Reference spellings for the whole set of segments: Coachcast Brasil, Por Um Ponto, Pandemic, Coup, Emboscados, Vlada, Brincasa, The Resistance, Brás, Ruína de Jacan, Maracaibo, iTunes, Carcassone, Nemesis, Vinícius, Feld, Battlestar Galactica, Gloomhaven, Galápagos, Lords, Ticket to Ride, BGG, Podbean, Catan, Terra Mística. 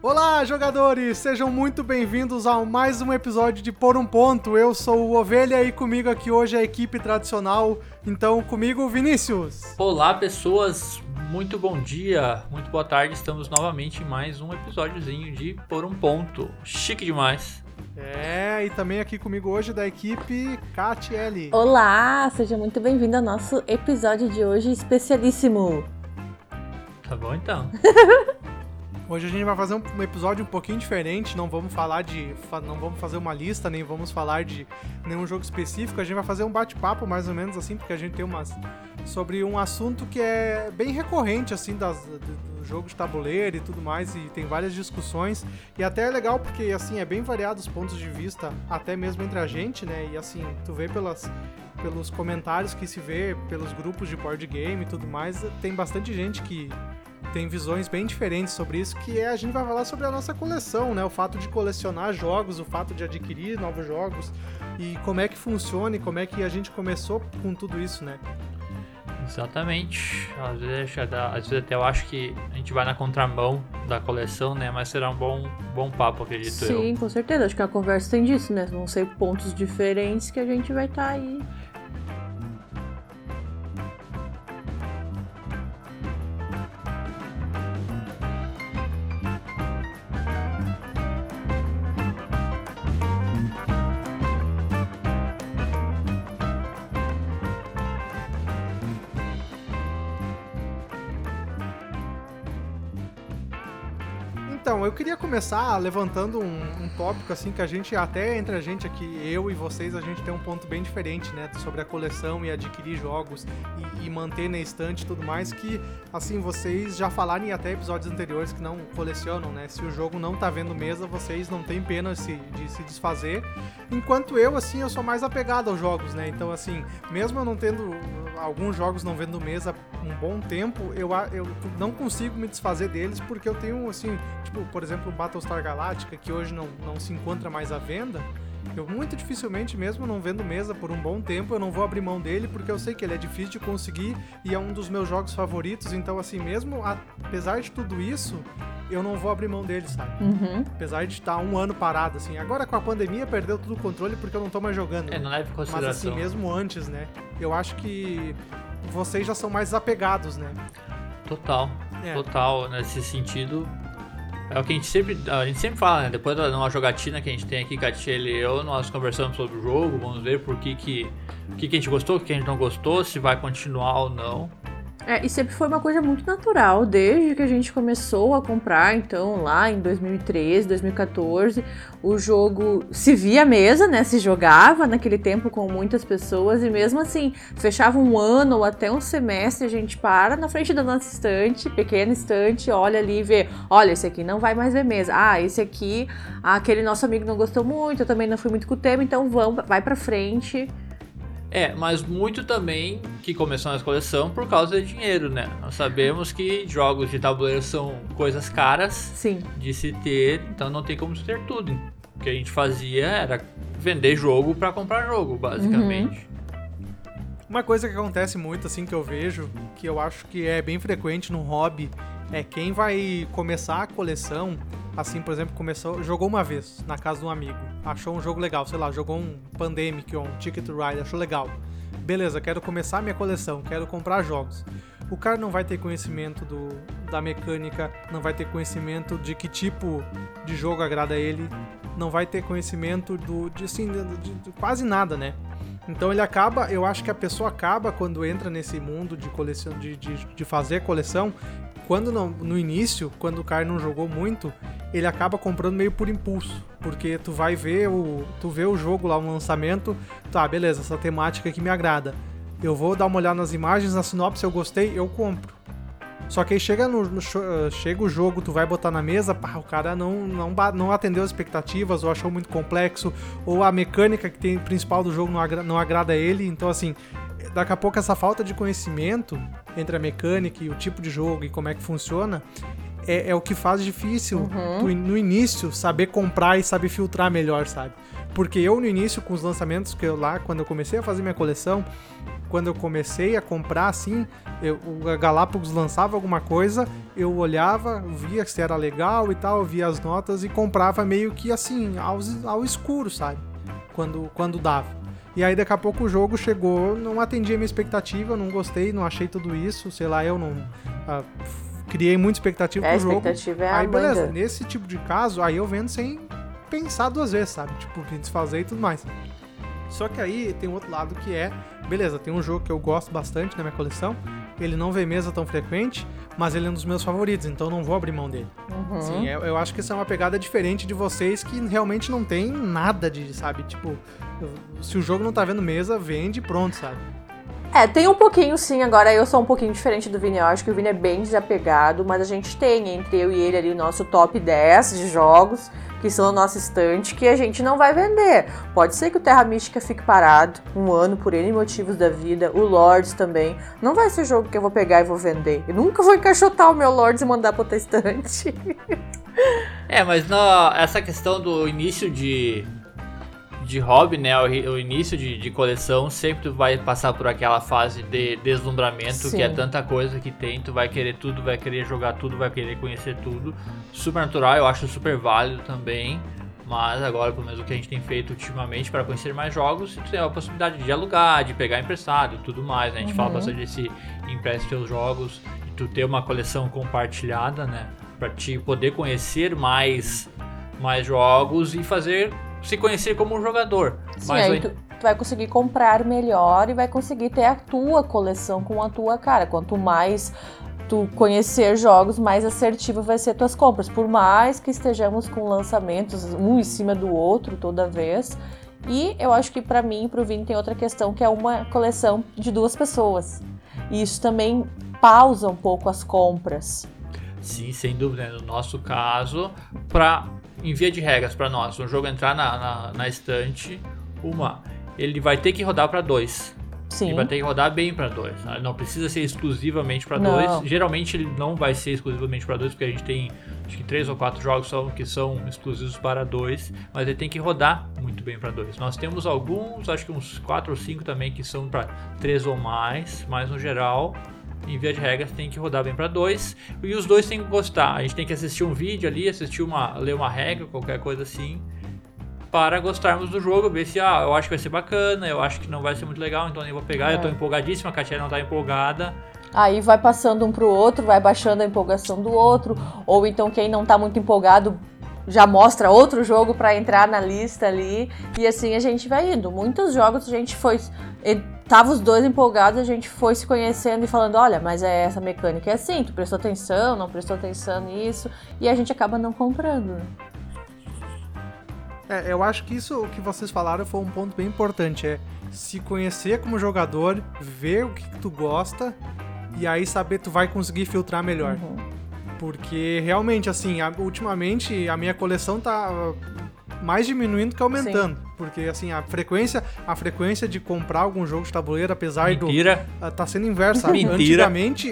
Olá, jogadores! Sejam muito bem-vindos a mais um episódio de Por Um Ponto. Eu sou o Ovelha e comigo aqui hoje é a equipe tradicional. Então, comigo, Vinícius. Olá, pessoas! Muito bom dia, muito boa tarde. Estamos novamente em mais um episódiozinho de Por Um Ponto. Chique demais! É, e também aqui comigo hoje da equipe Katielli. Olá, seja muito bem-vindo ao nosso episódio de hoje especialíssimo. Tá bom, então. Hoje a gente vai fazer um episódio um pouquinho diferente, não vamos fazer uma lista, nem vamos falar de nenhum jogo específico, a gente vai fazer um bate-papo mais ou menos assim, porque a gente tem sobre um assunto que é bem recorrente assim do jogo de tabuleiro e tudo mais, e tem várias discussões, e até é legal porque assim é bem variado os pontos de vista, até mesmo entre a gente, né? E assim, tu vê pelos comentários que se vê, pelos grupos de board game e tudo mais, tem bastante gente que tem visões bem diferentes sobre isso, que a gente vai falar sobre a nossa coleção, né? O fato de colecionar jogos, o fato de adquirir novos jogos e como é que funciona e como é que a gente começou com tudo isso, né? Exatamente. Às vezes até eu acho que a gente vai na contramão da coleção, né? Mas será um bom papo, acredito. Sim, eu. Sim, com certeza. Acho que a conversa tem disso, né? Vão ser pontos diferentes que a gente vai estar aí. Então, eu queria começar levantando um tópico assim que a gente, até entre a gente aqui, eu e vocês, a gente tem um ponto bem diferente, né, sobre a coleção e adquirir jogos e manter na estante e tudo mais, que assim, vocês já falaram em até episódios anteriores que não colecionam, né, se o jogo não tá vendo mesa, vocês não têm pena de se desfazer, enquanto eu, assim, eu sou mais apegado aos jogos, né, então assim, mesmo eu não tendo alguns jogos não vendo mesa um bom tempo, eu não consigo me desfazer deles, porque eu tenho, assim, tipo, por exemplo, o Battlestar Galactica, que hoje não se encontra mais à venda, eu muito dificilmente, mesmo não vendo mesa por um bom tempo, eu não vou abrir mão dele, porque eu sei que ele é difícil de conseguir e é um dos meus jogos favoritos, então assim, mesmo apesar de tudo isso, eu não vou abrir mão dele, sabe? Uhum. Apesar de estar um ano parado, assim. Agora com a pandemia perdeu todo o controle porque eu não tô mais jogando. É, não leva em consideração. Mas assim, mesmo antes, né? Eu acho que vocês já são mais apegados, né? Total, nesse sentido. É o que a gente sempre fala, né? Depois da uma jogatina que a gente tem aqui, Katielli e eu, nós conversamos sobre o jogo, vamos ver o que a gente gostou, o que a gente não gostou, se vai continuar ou não. É, e sempre foi uma coisa muito natural, desde que a gente começou a comprar, então, lá em 2013, 2014, o jogo se via à mesa, né, se jogava naquele tempo com muitas pessoas, e mesmo assim, fechava um ano ou até um semestre, a gente para na frente da nossa estante, pequena estante, olha ali e vê, olha, esse aqui não vai mais ver mesa, esse aqui, aquele nosso amigo não gostou muito, eu também não fui muito com o tema, então vai pra frente. É, mas muito também que começou na coleção por causa de dinheiro, né? Nós sabemos que jogos de tabuleiro são coisas caras. Sim. De se ter, então não tem como se ter tudo. O que a gente fazia era vender jogo pra comprar jogo, basicamente. Uhum. Uma coisa que acontece muito, assim, que eu vejo, que eu acho que é bem frequente no hobby, é quem vai começar a coleção, assim, por exemplo, jogou uma vez na casa de um amigo, achou um jogo legal, sei lá, jogou um Pandemic ou um Ticket to Ride, achou legal. Beleza, quero começar minha coleção, quero comprar jogos. O cara não vai ter conhecimento da mecânica, não vai ter conhecimento de que tipo de jogo agrada a ele, não vai ter conhecimento de quase nada, né? Então ele acaba, eu acho que a pessoa acaba quando entra nesse mundo de coleção, de fazer coleção, quando no início, quando o cara não jogou muito, ele acaba comprando meio por impulso, porque tu vai ver tu vê o jogo lá, um lançamento, tá, beleza, essa temática aqui me agrada, eu vou dar uma olhada nas imagens, na sinopse, eu gostei, eu compro. Só que aí chega o jogo, tu vai botar na mesa, pá, o cara não atendeu as expectativas, ou achou muito complexo, ou a mecânica que tem principal do jogo não agrada a ele, então assim, daqui a pouco essa falta de conhecimento entre a mecânica e o tipo de jogo e como é que funciona é o que faz difícil tu, no início, saber comprar e saber filtrar melhor, sabe? Porque eu, no início, com os lançamentos que eu lá, quando eu comecei a fazer minha coleção, quando eu comecei a comprar, assim, a Galápagos lançava alguma coisa, eu olhava, via se era legal e tal, via as notas e comprava meio que, assim, ao escuro, sabe? Quando dava. E aí, daqui a pouco, o jogo chegou, não atendia a minha expectativa, não gostei, não achei tudo isso, sei lá, eu não... criei muita expectativa pro jogo. Aí, beleza, nesse tipo de caso, aí eu vendo sem pensar duas vezes, sabe? Tipo, desfazer e tudo mais. Só que aí tem um outro lado que é, beleza, tem um jogo que eu gosto bastante na minha coleção, ele não vê mesa tão frequente, mas ele é um dos meus favoritos, então não vou abrir mão dele. Uhum. Assim, eu acho que essa é uma pegada diferente de vocês que realmente não tem nada de, sabe, tipo, se o jogo não tá vendo mesa, vende e pronto, sabe? É, tem um pouquinho sim, agora eu sou um pouquinho diferente do Vini, eu acho que o Vini é bem desapegado, mas a gente tem entre eu e ele ali o nosso top 10 de jogos, que são o nosso estante, que a gente não vai vender. Pode ser que o Terra Mística fique parado um ano por N motivos da vida, o Lords também, não vai ser jogo que eu vou pegar e vou vender, eu nunca vou encaixotar o meu Lords e mandar pro outro estante. É, mas essa questão do início de hobby, né, o início de coleção, sempre tu vai passar por aquela fase de deslumbramento. Sim. Que é tanta coisa que tem, tu vai querer tudo, vai querer jogar tudo, vai querer conhecer tudo, super natural, eu acho super válido também, mas agora pelo menos o que a gente tem feito ultimamente para conhecer mais jogos, tu tem a possibilidade de alugar, de pegar emprestado e tudo mais, né, a gente fala bastante desse empreste seus jogos, de tu ter uma coleção compartilhada, né, para te poder conhecer mais jogos e fazer se conhecer como um jogador. Sim, mas aí tu vai conseguir comprar melhor e vai conseguir ter a tua coleção com a tua cara. Quanto mais tu conhecer jogos, mais assertivo vai ser tuas compras. Por mais que estejamos com lançamentos um em cima do outro toda vez. E eu acho que pra mim e pro Vini tem outra questão, que é uma coleção de duas pessoas. E isso também pausa um pouco as compras. Sim, sem dúvida. No nosso caso, em via de regras para nós, um jogo entrar na estante, ele vai ter que rodar para dois. Sim. Ele vai ter que rodar bem para dois. Ele não precisa ser exclusivamente para dois. Geralmente ele não vai ser exclusivamente para dois, porque a gente tem acho que 3 ou 4 jogos que são exclusivos para dois, mas ele tem que rodar muito bem para dois. Nós temos alguns, acho que uns 4 ou 5 também, que são para 3 ou mais, mas no geral, em via de regras, tem que rodar bem para dois e os dois tem que gostar. A gente tem que assistir um vídeo ali, ler uma regra, qualquer coisa assim, para gostarmos do jogo, ver se eu acho que vai ser bacana, eu acho que não vai ser muito legal, então nem vou pegar. Eu tô empolgadíssima, a Katielli não tá empolgada. Aí vai passando um pro outro, vai baixando a empolgação do outro, ou então quem não tá muito empolgado já mostra outro jogo para entrar na lista ali, e assim a gente vai indo. Muitos jogos a gente foi... Tava os dois empolgados, a gente foi se conhecendo e falando, olha, mas essa mecânica é assim, tu prestou atenção, não prestou atenção nisso, e a gente acaba não comprando. Eu acho que isso, o que vocês falaram, foi um ponto bem importante, se conhecer como jogador, ver o que tu gosta, e aí saber tu vai conseguir filtrar melhor. Porque, realmente, assim, ultimamente, a minha coleção tá mais diminuindo que aumentando. Sim. Porque, assim, a frequência de comprar algum jogo de tabuleiro, apesar do... tá sendo inversa. Mentira. Antigamente...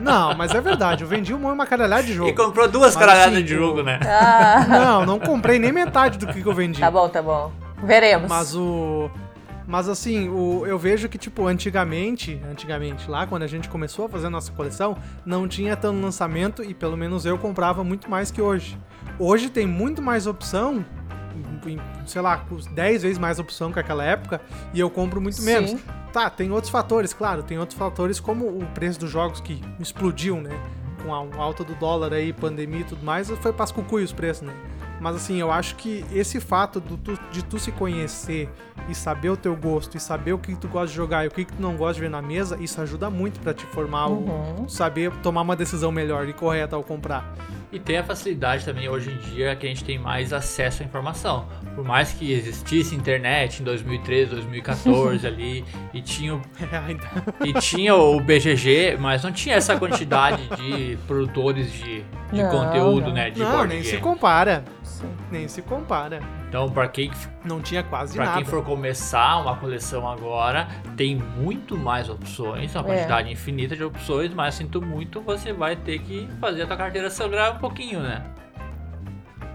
não, mas é verdade. Eu vendi uma caralhada de jogo. E comprou 2 caralhadas de jogo, né? Não comprei nem metade do que eu vendi. Tá bom. Veremos. Mas assim, eu vejo que, tipo, antigamente, lá quando a gente começou a fazer a nossa coleção, não tinha tanto lançamento e pelo menos eu comprava muito mais que hoje. Hoje tem muito mais opção, sei lá, 10 vezes mais opção que aquela época, e eu compro muito menos. Tá, tem outros fatores, claro, como o preço dos jogos que explodiu, né? Com a alta do dólar aí, pandemia e tudo mais, foi pras cucuia os preços, né? Mas assim, eu acho que esse fato de tu se conhecer e saber o teu gosto, e saber o que tu gosta de jogar e o que tu não gosta de ver na mesa, isso ajuda muito pra te formar, saber tomar uma decisão melhor e correta ao comprar. E tem a facilidade também hoje em dia que a gente tem mais acesso à informação. Por mais que existisse internet em 2013, 2014 ali, e tinha o BGG, mas não tinha essa quantidade de produtores de conteúdo, né? De board game. Nem se compara. Então, para quem não tinha quase nada. Para quem for começar uma coleção agora, tem muito mais opções, uma quantidade infinita de opções, mas sinto muito, você vai ter que fazer a tua carteira sangrar um pouquinho, né?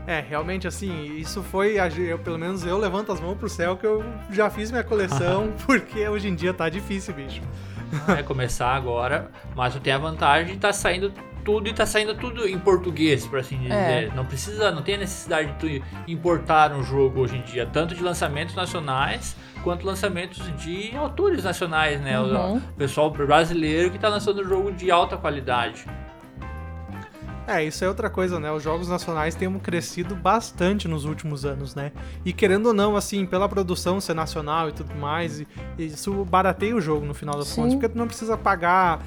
É, realmente, assim, isso foi, pelo menos eu levanto as mãos pro céu que eu já fiz minha coleção, porque hoje em dia tá difícil, bicho. É, começar agora, mas eu tenho a vantagem de tá saindo tudo, e tá saindo tudo em português, por assim dizer. É. Não precisa, não tem a necessidade de tu importar um jogo hoje em dia, tanto de lançamentos nacionais, quanto lançamentos de autores nacionais, né? Uhum. O pessoal brasileiro que tá lançando jogo de alta qualidade. É, isso é outra coisa, né? Os jogos nacionais têm crescido bastante nos últimos anos, né? E querendo ou não, assim, pela produção ser nacional e tudo mais, e isso barateia o jogo no final das contas, porque tu não precisa pagar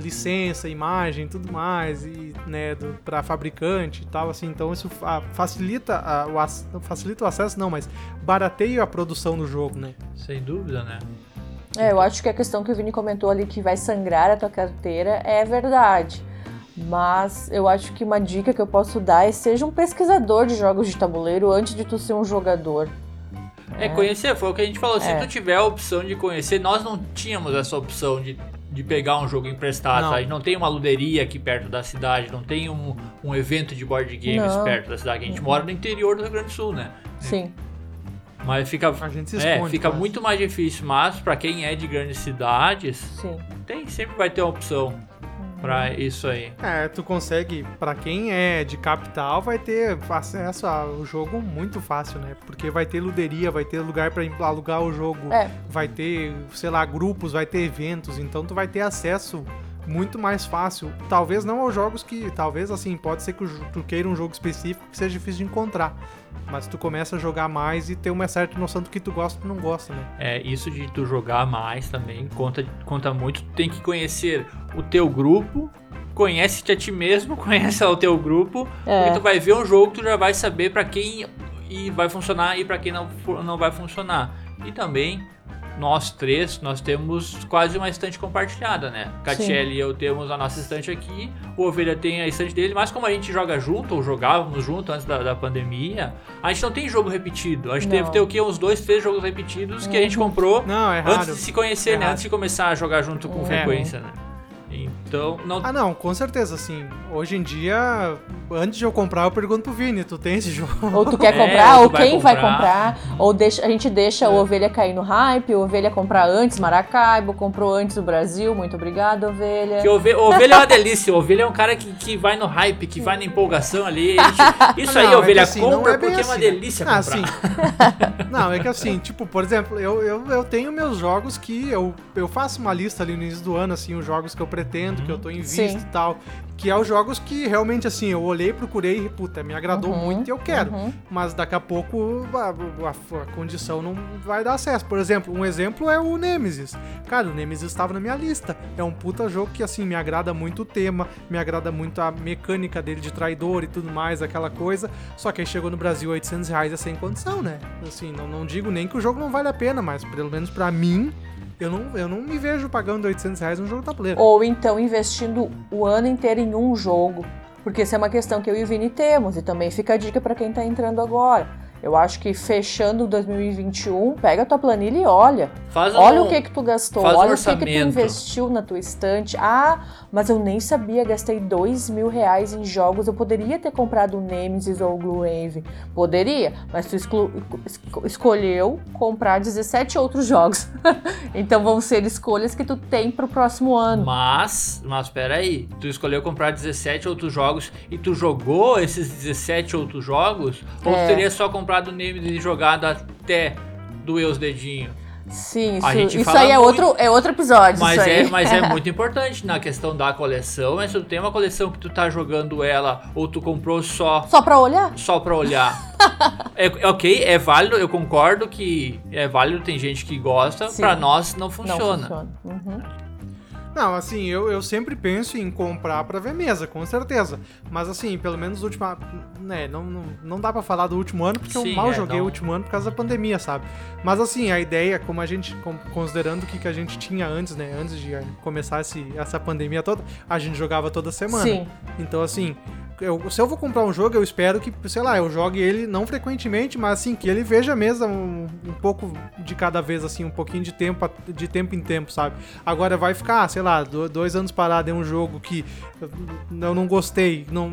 licença, imagem, tudo mais, e, né, pra fabricante e tal, assim, então isso facilita o acesso, não, mas barateia a produção do jogo, né? Sem dúvida, né? É, eu acho que a questão que o Vini comentou ali, que vai sangrar a tua carteira, é verdade. Mas eu acho que uma dica que eu posso dar é: seja um pesquisador de jogos de tabuleiro antes de tu ser um jogador. Conhecer, foi o que a gente falou, se tu tiver a opção de conhecer, nós não tínhamos essa opção de pegar um jogo emprestado, não. A gente não tem uma luderia aqui perto da cidade, não tem um evento de board games perto da cidade, a gente mora no interior do Rio Grande do Sul, né? Sim. Mas fica muito mais difícil, mas pra quem é de grandes cidades, sempre vai ter uma opção. Pra isso aí. É, tu consegue, pra quem é de capital, vai ter acesso ao jogo muito fácil, né? Porque vai ter luderia, vai ter lugar pra alugar o jogo, vai ter, sei lá, grupos, vai ter eventos, então tu vai ter acesso muito mais fácil. Talvez não aos jogos que, talvez assim, pode ser que tu queira um jogo específico que seja difícil de encontrar, mas tu começa a jogar mais e ter uma certa noção do que tu gosta e não gosta, né? É, isso de tu jogar mais também conta muito. Tu tem que conhecer o teu grupo, conhece-te a ti mesmo, conhece o teu grupo, porque tu vai ver um jogo, tu já vai saber pra quem vai funcionar e pra quem não vai funcionar. E também, nós três, nós temos quase uma estante compartilhada, né? Katielli e eu temos a nossa estante aqui, o Ovelha tem a estante dele, mas como a gente joga junto, ou jogávamos junto antes da pandemia, a gente não tem jogo repetido. A gente deve ter o quê? Uns 2-3 jogos repetidos que a gente comprou antes de se conhecer, né? Antes de começar a jogar junto com frequência, né? Então, não... Ah, não, com certeza, assim, hoje em dia, antes de eu comprar, eu pergunto pro Vini, tu tem esse jogo? Ou tu quer comprar, ou quem vai comprar, ou a gente deixa o Ovelha cair no hype, o Ovelha comprar antes Maracaibo, comprou antes o Brasil, muito obrigado, Ovelha. Que Ovelha é uma delícia, Ovelha é um cara que vai no hype, que vai na empolgação ali, isso não, aí, Ovelha, assim, compra porque assim, é uma delícia comprar. Assim, não, é que assim, tipo, por exemplo, eu tenho meus jogos que eu faço uma lista ali no início do ano, assim, os jogos que eu pretendo, que eu tô em vista e tal, que é os jogos que realmente, assim, eu olhei, procurei e, puta, me agradou muito e eu quero, mas daqui a pouco a condição não vai dar acesso. Por exemplo, um exemplo é o Nemesis. Cara, o Nemesis estava na minha lista, é um puta jogo que, assim, me agrada muito o tema, me agrada muito a mecânica dele de traidor e tudo mais, aquela coisa, só que aí chegou no Brasil R$800 é sem condição, né? Assim, não digo nem que o jogo não vale a pena, mas pelo menos pra mim, eu não me vejo pagando R$800 num jogo tabuleiro. Ou então investindo o ano inteiro em um jogo. Porque essa é uma questão que eu e o Vini temos. E também fica a dica para quem está entrando agora. Eu acho que fechando 2021, pega a tua planilha e olha. Olha o que que tu gastou, olha o que que tu investiu na tua estante. Ah, mas eu nem sabia, gastei R$2.000 em jogos. Eu poderia ter comprado o Nemesis ou o Gloomhaven. Poderia, mas tu escolheu comprar 17 outros jogos. Então vão ser escolhas que tu tem pro próximo ano. Mas peraí, tu escolheu comprar 17 outros jogos e tu jogou esses 17 outros jogos? Ou tu teria só comprado o Nemesis e jogado até doer os dedinhos? Sim, isso aí é outro episódio. Mas é muito importante na questão da coleção. É, se tu tem uma coleção que tu tá jogando ela, ou tu comprou só... Só pra olhar? Só pra olhar. Ok, é válido, eu concordo que é válido, tem gente que gosta. Sim. Pra nós não funciona. Não, assim, eu sempre penso em comprar pra ver mesa, com certeza. Mas assim, pelo menos o último... Né, não dá pra falar do último ano, porque eu mal joguei o último ano por causa da pandemia, sabe? Mas assim, a ideia, como a gente... Considerando o que a gente tinha antes, né? Antes de começar essa pandemia toda, a gente jogava toda semana. Sim. Então assim... Se eu vou comprar um jogo, eu espero que, sei lá, eu jogue ele não frequentemente, mas assim, que ele veja a mesa um pouco de cada vez, assim, um pouquinho de tempo em tempo, sabe? Agora vai ficar, sei lá, 2 anos parado em um jogo que eu não gostei, não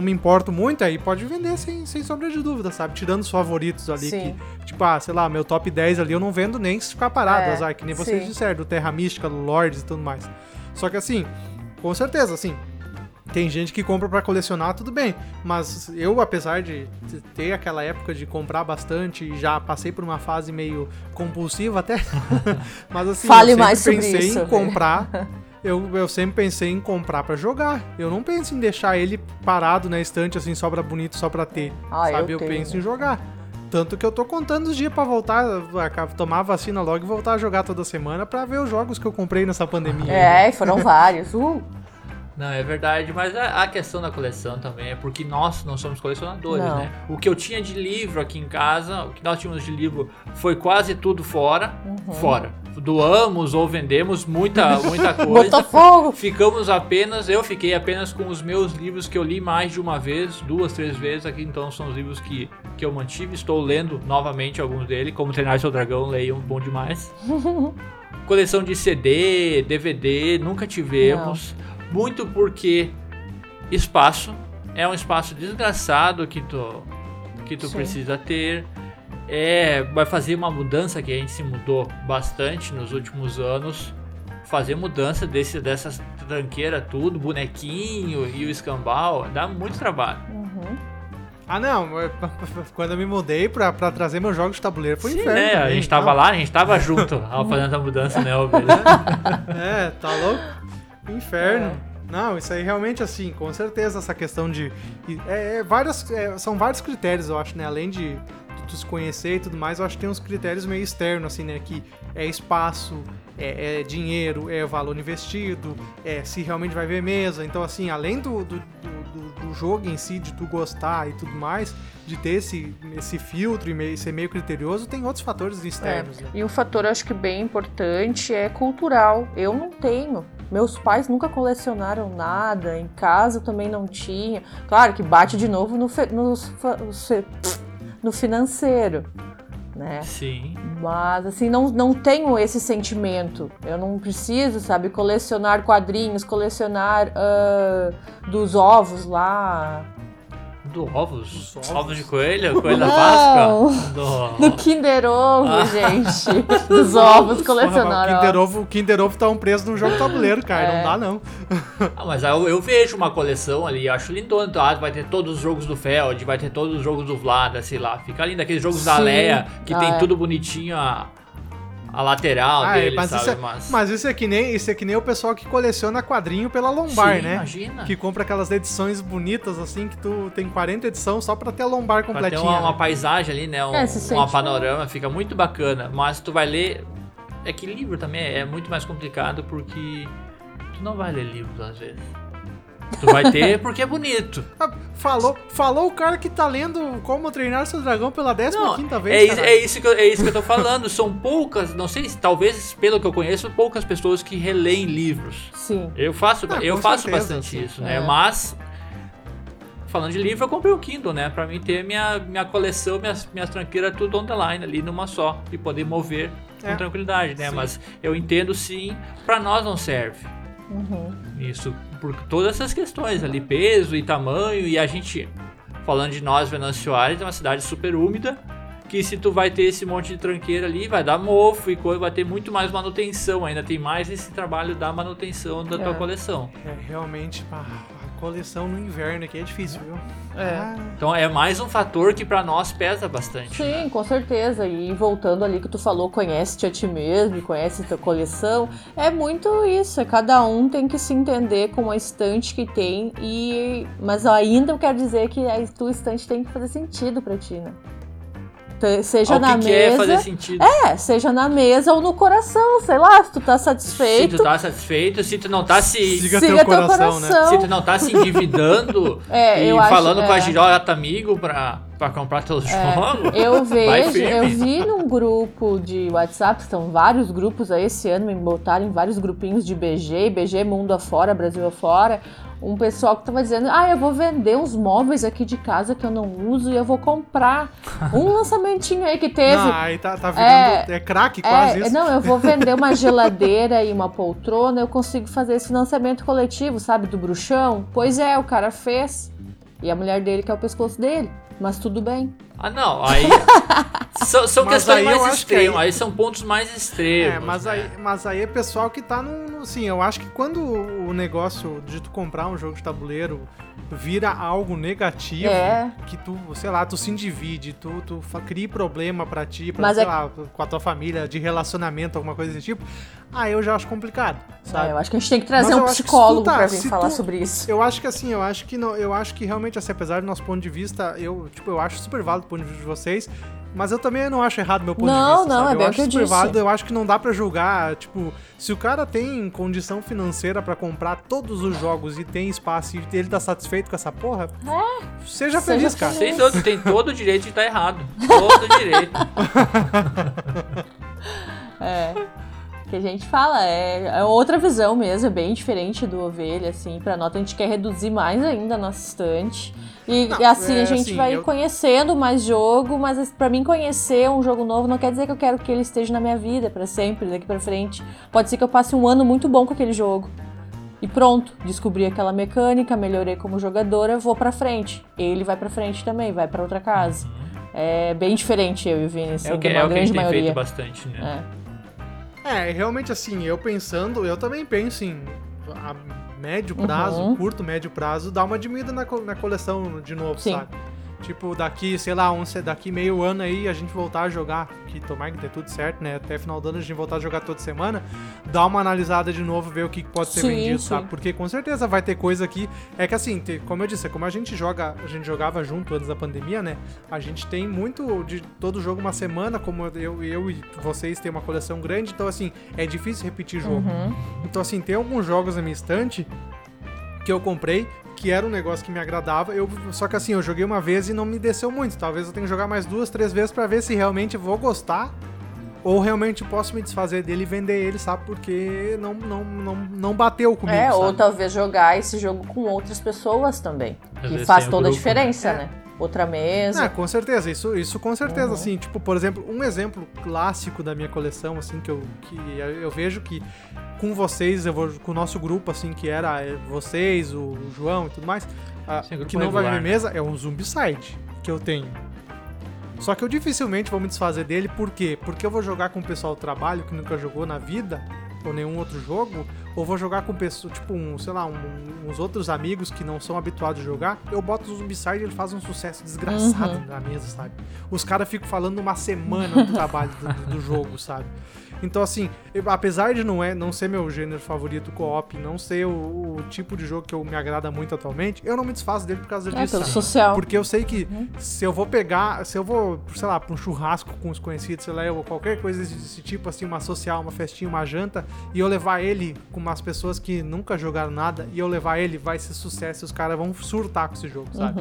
me importo muito, aí pode vender sem sombra de dúvida, sabe? Tirando os favoritos ali, sim, que, tipo, sei lá, meu top 10 ali eu não vendo nem se ficar parado, azar, que nem vocês disseram, do Terra Mística, do Lords e tudo mais. Só que assim, com certeza, assim, tem gente que compra pra colecionar, tudo bem, mas eu, apesar de ter aquela época de comprar bastante e já passei por uma fase meio compulsiva até, mas assim, eu sempre pensei em comprar pra jogar. Eu não penso em deixar ele parado na estante, assim, só pra bonito, só pra ter, sabe? Eu penso em jogar. Tanto que eu tô contando os dias pra voltar, tomar a vacina logo e voltar a jogar toda semana pra ver os jogos que eu comprei nessa pandemia. Foram vários, Não, é verdade, mas a questão da coleção também é porque nós não somos colecionadores, não, né? O que eu tinha de livro aqui em casa, o que nós tínhamos de livro foi quase tudo fora, Doamos ou vendemos muita coisa. Botafogo. Eu fiquei apenas com os meus livros que eu li mais de uma vez, 2, 3 vezes aqui, então são os livros que eu mantive, estou lendo novamente alguns deles, como Treinar Seu Dragão, leiam, bom demais. Coleção de CD, DVD, nunca tivemos. Não. Muito porque espaço é um espaço desgraçado que tu precisa ter. Vai fazer uma mudança que a gente se mudou bastante nos últimos anos. Fazer mudança dessas tranqueira tudo, bonequinho e o escambau, dá muito trabalho. Não, quando eu me mudei pra trazer meus jogos de tabuleiro pro inferno. A gente tava lá, a gente tava junto fazendo a mudança, né, Ovelha? Tá louco? Inferno. Não, isso aí realmente, assim, com certeza, essa questão de... são vários critérios, eu acho, né? Além de se conhecer e tudo mais, eu acho que tem uns critérios meio externos, assim, né? Que é espaço, é dinheiro, é valor investido, é se realmente vai ver mesa. Então, assim, além do jogo em si, de tu gostar e tudo mais, de ter esse filtro e ser meio criterioso, tem outros fatores externos. Né? E um fator, acho que bem importante, é cultural. Eu não tenho... Meus pais nunca colecionaram nada, em casa também não tinha. Claro que bate de novo no financeiro, né? Sim. Mas, assim, não tenho esse sentimento. Eu não preciso, sabe, colecionar quadrinhos, colecionar dos ovos lá. Do ovos? Ovos de coelho? Coelho da Páscoa? Do Kinder Ovo, gente. Dos ovos, colecionaram. O Kinder Ovo tá um preço num jogo de tabuleiro, cara. Não dá, não. Mas eu vejo uma coleção ali, acho lindona. Vai ter todos os jogos do Feld, vai ter todos os jogos do Vlada, sei lá. Fica lindo. Aqueles jogos da Leia, que tem tudo bonitinho, a lateral dele, mas sabe? Mas isso é que nem o pessoal que coleciona quadrinho pela lombar, sim, né? Imagina. Que compra aquelas edições bonitas, assim, que tu tem 40 edições só pra ter a lombar completinha. Tem uma paisagem ali, né? Uma panorama, bom. Fica muito bacana. Mas tu vai ler... É que livro também é muito mais complicado, porque tu não vai ler livros, às vezes. Tu vai ter porque é bonito. Falou o cara que tá lendo Como Treinar Seu Dragão pela 15ª vez. É isso que eu tô falando. São poucas, não sei, talvez pelo que eu conheço, poucas pessoas que releem livros. Sim. Eu faço bastante isso, né? Mas, falando de livro, eu comprei o Kindle, né? Pra mim ter minha coleção, minhas tranqueiras tudo online ali numa só. E poder mover com tranquilidade, né? Sim. Mas eu entendo, sim, pra nós não serve. Isso, por todas essas questões ali, peso e tamanho, e a gente, falando de nós, Venâncio Aires, é uma cidade super úmida, que se tu vai ter esse monte de tranqueira ali, vai dar mofo e vai ter muito mais manutenção, ainda tem mais esse trabalho da manutenção da tua coleção. Realmente, a coleção no inverno aqui é difícil, viu? Então é mais um fator que pra nós pesa bastante. Sim, né? Com certeza, e voltando ali que tu falou, conhece-te a ti mesmo, conhece a tua coleção, é muito isso, cada um tem que se entender com a estante que tem, mas ainda eu quero dizer que a tua estante tem que fazer sentido pra ti, né? Seja na mesa, seja na mesa ou no coração, sei lá, se tu tá satisfeito. Se tu tá satisfeito, se tu não tá siga teu coração, né? Se tu não tá se endividando e falando com a girota amigo pra pra comprar todo jogo. Eu vi num grupo de WhatsApp, estão vários grupos aí esse ano, me botaram em vários grupinhos de BG, BG mundo afora, Brasil afora, um pessoal que tava dizendo, eu vou vender uns móveis aqui de casa que eu não uso e eu vou comprar um lançamentinho aí que teve. Aí tá virando craque quase isso. Não, eu vou vender uma geladeira e uma poltrona, eu consigo fazer esse financiamento coletivo, sabe, do bruxão? Pois é, o cara fez. E a mulher dele quer o pescoço dele, mas tudo bem. Não, aí são questões mais extremas, aí são pontos mais extremos. Mas aí é pessoal que tá no... Assim, eu acho que quando o negócio de tu comprar um jogo de tabuleiro vira algo negativo, que tu, sei lá, tu se individe, tu cria problema pra ti, com a tua família, de relacionamento, alguma coisa desse tipo, aí eu já acho complicado, sabe? Eu acho que a gente tem que trazer um psicólogo pra vir falar sobre isso. Eu acho que assim, eu acho que realmente, assim, apesar do nosso ponto de vista, eu acho super válido o ponto de vista de vocês, mas eu também não acho errado meu ponto de vista. Não, sabe? É bem o que eu disse. Eu acho que não dá pra julgar, se o cara tem condição financeira pra comprar todos os jogos e tem espaço e ele tá satisfeito com essa porra, seja feliz, cara. Vocês têm todo o direito de estar errado. Todo o direito. Que a gente fala, é outra visão mesmo, é bem diferente do Ovelha, assim, pra nota a gente quer reduzir mais ainda a nossa estante, a gente vai conhecendo mais jogo, mas pra mim conhecer um jogo novo não quer dizer que eu quero que ele esteja na minha vida pra sempre, daqui pra frente, pode ser que eu passe um ano muito bom com aquele jogo, e pronto, descobri aquela mecânica, melhorei como jogadora, vou pra frente, ele vai pra frente também, vai pra outra casa, é bem diferente eu e o Vini, assim, da grande maioria. É o que a gente tem feito bastante, né? Realmente assim, eu também penso em a médio prazo, curto, médio prazo, dar uma diminuída na coleção de novo, sim, sabe? Daqui, sei lá, daqui meio ano aí a gente voltar a jogar, que tomara que dê tudo certo, né? Até final do ano a gente voltar a jogar toda semana, dar uma analisada de novo, ver o que pode ser vendido, sim, sabe? Porque com certeza vai ter coisa que... É que assim, como eu disse, como a gente jogava junto antes da pandemia, né? A gente tem muito de todo jogo uma semana, como eu e vocês tem uma coleção grande, então assim, é difícil repetir jogo. Então assim, tem alguns jogos na minha estante que eu comprei, que era um negócio que me agradava, só que assim, eu joguei uma vez e não me desceu muito, talvez eu tenha que jogar mais 2, 3 vezes pra ver se realmente vou gostar, ou realmente posso me desfazer dele e vender ele, sabe, porque não bateu comigo, sabe? Ou talvez jogar esse jogo com outras pessoas também, que faz toda a diferença, né? Outra mesa... com certeza, isso com certeza, assim, por exemplo, um exemplo clássico da minha coleção, assim, que eu vejo que com vocês, com o nosso grupo, assim, que era vocês, o João e tudo mais, que não vai na mesa, é um Zombicide que eu tenho. Só que eu dificilmente vou me desfazer dele, por quê? Porque eu vou jogar com o pessoal do trabalho, que nunca jogou na vida, ou nenhum outro jogo, ou vou jogar com pessoas, uns outros amigos que não são habituados a jogar, eu boto o Zombicide e ele faz um sucesso desgraçado na mesa, sabe? Os caras ficam falando uma semana do trabalho do jogo, sabe? Então, assim, apesar de não ser meu gênero favorito, co-op, não ser o tipo de jogo que me agrada muito atualmente, eu não me desfaço dele por causa disso. Pelo social. Porque eu sei que se eu vou, sei lá, pra um churrasco com os conhecidos, sei lá, ou qualquer coisa desse tipo, assim, uma social, uma festinha, uma janta, e eu levar ele com umas pessoas que nunca jogaram nada, e eu levar ele, vai ser sucesso, os caras vão surtar com esse jogo, sabe?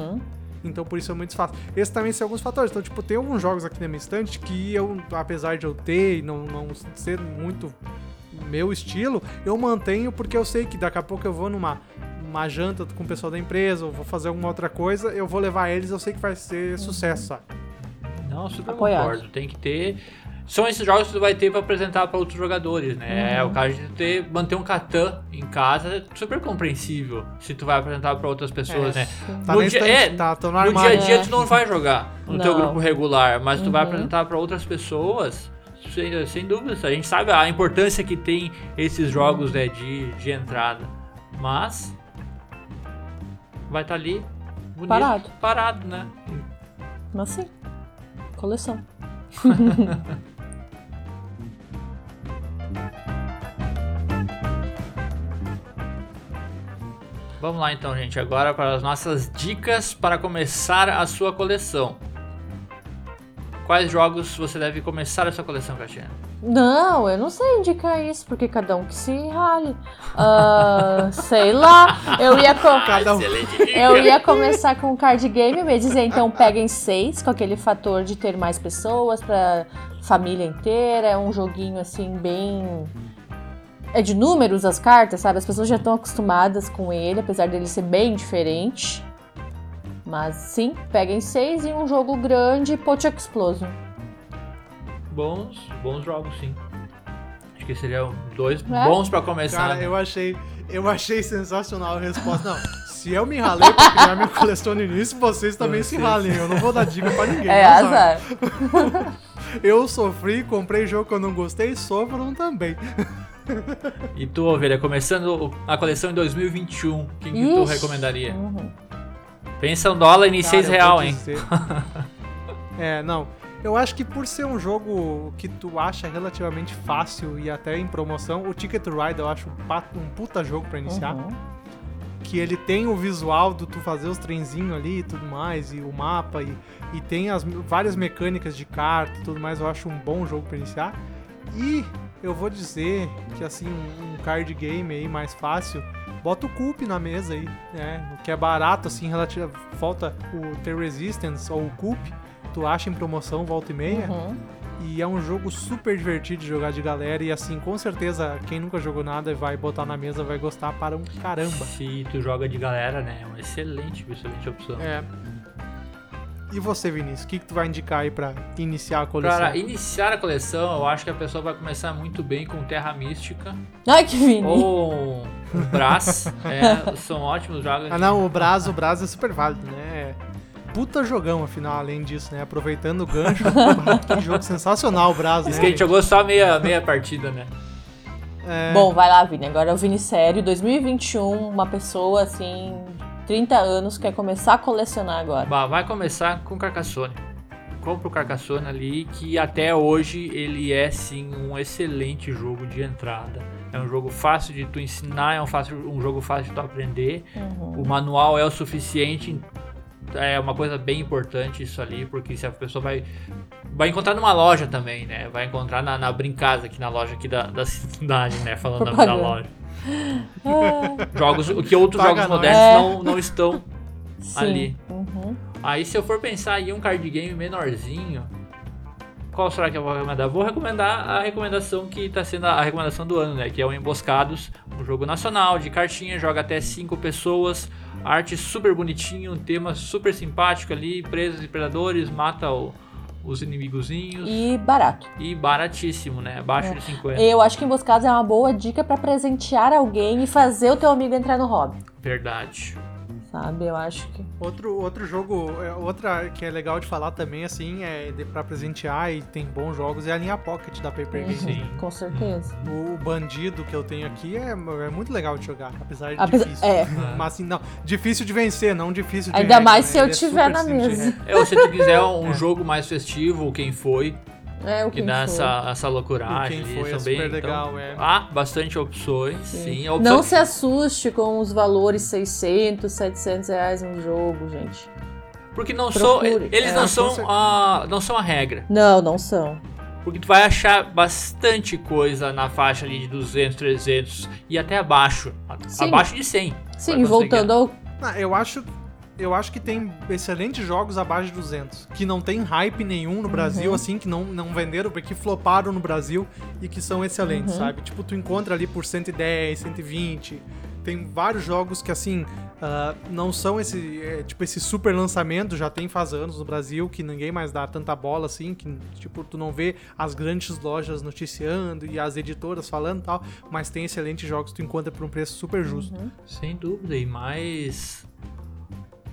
Então por isso eu me desfaço. Esses também são alguns fatores. Então, tem alguns jogos aqui na minha estante que eu, apesar de eu ter e não ser muito meu estilo, eu mantenho porque eu sei que daqui a pouco eu vou numa janta com o pessoal da empresa, ou vou fazer alguma outra coisa, eu vou levar eles, eu sei que vai ser sucesso, sabe? Não, super concordo. Tem que ter... São esses jogos que tu vai ter pra apresentar pra outros jogadores, né? É o caso de manter um Catan em casa, é super compreensível se tu vai apresentar pra outras pessoas, né? No dia a dia tu não vai jogar no teu grupo regular, mas tu vai apresentar pra outras pessoas, sem dúvida. A gente sabe a importância que tem esses jogos, né, de entrada, mas vai estar ali bonito, parado, né? Mas sim, coleção. Vamos lá então, gente, agora para as nossas dicas para começar a sua coleção. Quais jogos você deve começar a sua coleção, Katinha? Não, eu não sei indicar isso, porque cada um que se rale. Sei lá, eu ia começar com card game, eu ia dizer, então peguem 6, com aquele fator de ter mais pessoas, pra família inteira, é um joguinho assim bem... É de números as cartas, sabe? As pessoas já estão acostumadas com ele, apesar dele ser bem diferente. Mas sim, peguem 6 e um jogo grande, Pote Explosion. Bons jogos, sim. Acho que seriam 2 bons pra começar. Cara, né? eu achei sensacional a resposta. Não, se eu me ralei pra criar minha coleção no início, vocês também se ralem. Eu não vou dar dica pra ninguém. É azar. Eu sofri, comprei jogo que eu não gostei, sofro também. E tu, Ovelha, começando a coleção em 2021, quem que tu recomendaria? Uhum. Pensa um dólar e R$6, hein? É, não. Eu acho que por ser um jogo que tu acha relativamente fácil e até em promoção, o Ticket to Ride eu acho um puta jogo pra iniciar. Uhum. Que ele tem o visual do tu fazer os trenzinhos ali e tudo mais, e o mapa, e tem as várias mecânicas de carta e tudo mais, eu acho um bom jogo pra iniciar. E eu vou dizer que assim, um card game aí mais fácil, bota o Coup na mesa aí, né? O que é barato, assim, relativo, falta o The Resistance ou o Coup, tu acha em promoção, volta e meia. Uhum. E é um jogo super divertido de jogar de galera. E assim, com certeza, quem nunca jogou nada e vai botar na mesa vai gostar para um caramba. Se tu joga de galera, né? É uma excelente opção. É. E você, Vinícius, o que tu vai indicar aí pra iniciar a coleção? Para iniciar a coleção, eu acho que a pessoa vai começar muito bem com Terra Mística. Ai, que Vini! Ou o Brás. São ótimos jogos. Ah, não, o Brás é super válido, né? Puta jogão, afinal, além disso, né? Aproveitando o gancho, que jogo sensacional o Brás, né? Isso que a gente jogou só meia partida, né? É... Bom, vai lá, Vini. Agora é o Vini sério. 2021, uma pessoa, assim... 30 anos, quer começar a colecionar agora. Vai começar com Carcassone. Compra o Carcassone ali, que até hoje ele é sim um excelente jogo de entrada. É um jogo fácil de tu ensinar, é um jogo fácil de tu aprender. Uhum. O manual é o suficiente, é uma coisa bem importante isso ali, porque se a pessoa vai encontrar numa loja também, né? Vai encontrar na Brincasa, aqui na loja aqui da cidade, né? Falando da loja. Jogos, o que outros jogos modernos não estão ali. Uhum. Aí, se eu for pensar em um card game menorzinho, qual será que eu vou recomendar? Vou recomendar a recomendação que está sendo a recomendação do ano, né? Que é o Emboscados, um jogo nacional de cartinha, joga até 5 pessoas, arte super bonitinho, um tema super simpático ali, presos e predadores, mata os inimigozinhos. E barato. E baratíssimo, né? Abaixo de 50. Eu acho que Emboscados é uma boa dica pra presentear alguém e fazer o teu amigo entrar no hobby. Verdade. Sabe, eu acho que... Outro jogo, outra que é legal de falar também, assim, é pra presentear e tem bons jogos, é a linha Pocket da Paper Game. Sim, com certeza. O Bandido que eu tenho aqui é muito legal de jogar, apesar de difícil. É. Mas assim, não, difícil de vencer, não difícil de... Ainda regra, mais se eu tiver na mesa. Se tu quiser um jogo mais festivo, o Quem Foi, o que dá essa loucuragem. Quem Foi também, é super legal, então, há bastante opções, sim. Opção não se assuste com os valores R$600, R$700 no jogo, gente. Porque não não são a regra. Não são. Porque tu vai achar bastante coisa na faixa ali de 200, 300 e até abaixo. Sim. Abaixo de 100. Sim, voltando ao... Eu acho que tem excelentes jogos abaixo de 200, que não tem hype nenhum no Brasil, assim, que não venderam, porque floparam no Brasil e que são excelentes, sabe? Tipo, tu encontra ali por 110, 120, tem vários jogos que, assim, não são esse super lançamento, já tem faz anos no Brasil, que ninguém mais dá tanta bola, assim, que, tipo, tu não vê as grandes lojas noticiando e as editoras falando e tal, mas tem excelentes jogos que tu encontra por um preço super justo. Sem dúvida, e mais...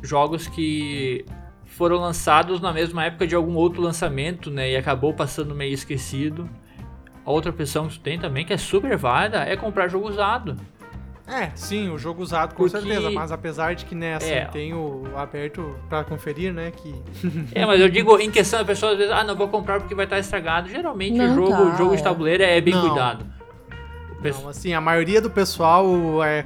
jogos que foram lançados na mesma época de algum outro lançamento, né, e acabou passando meio esquecido. A outra opção que tu tem também, que é super válida, é comprar jogo usado. Sim, o jogo usado com certeza, mas apesar de que tem o aberto pra conferir, né, que... mas eu digo, em questão da pessoa, às vezes, não vou comprar porque vai estar estragado. Geralmente o jogo de tabuleiro é bem cuidado. Então, assim, a maioria do pessoal é,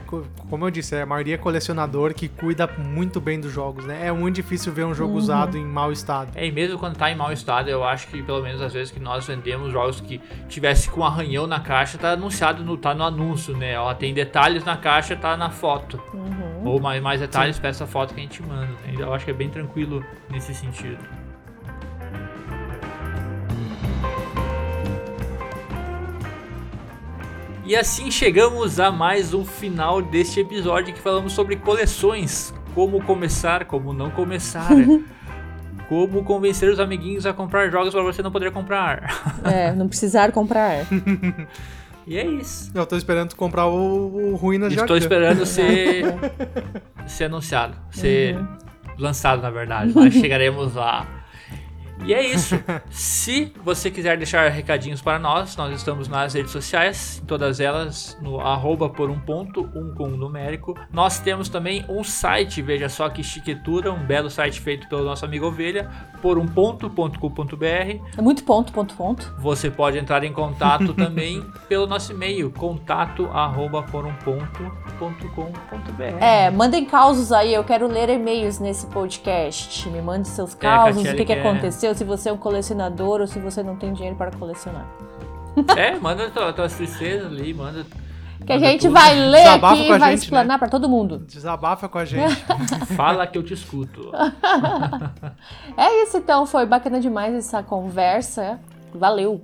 como eu disse, a maioria é colecionador que cuida muito bem dos jogos, né? É muito difícil ver um jogo usado em mau estado. É, e mesmo quando tá em mau estado, eu acho que pelo menos às vezes que nós vendemos jogos que tivesse com arranhão na caixa, tá anunciado, tá no anúncio, né? Ela tem detalhes na caixa, tá na foto. Uhum. Ou mais detalhes pra essa foto que a gente manda, né? Eu acho que é bem tranquilo nesse sentido. E assim chegamos a mais um final deste episódio que falamos sobre coleções, como começar, como não começar, como convencer os amiguinhos a comprar jogos para você não poder comprar. É, não precisar comprar. E é isso. Eu tô esperando tu comprar o Ruína de Jacan. Estou esperando ser anunciado, ser lançado, na verdade. Nós chegaremos lá. E é isso. Se você quiser deixar recadinhos para nós estamos nas redes sociais, em todas elas, no @por um ponto, um com numérico. Nós temos também um site, veja só que chiquetura, um belo site feito pelo nosso amigo Ovelha, porumponto.com.br. É muito ponto. Você pode entrar em contato também pelo nosso e-mail, contato@porumponto.com.br. É, mandem causos aí, eu quero ler e-mails nesse podcast. Me mande seus causos, o que aconteceu. Se você é um colecionador ou se você não tem dinheiro para colecionar. É, manda tuas tristezas ali, manda. Que manda a gente tudo. Vai ler aqui e vai explanar, né? Para todo mundo. Desabafa com a gente. Fala que eu te escuto. É isso então, foi bacana demais essa conversa. Valeu.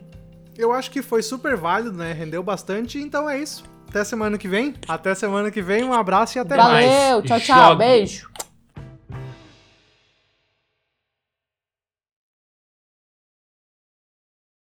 Eu acho que foi super válido, né? Rendeu bastante, então é isso. Até semana que vem. Um abraço e até mais. Valeu, tchau, beijo.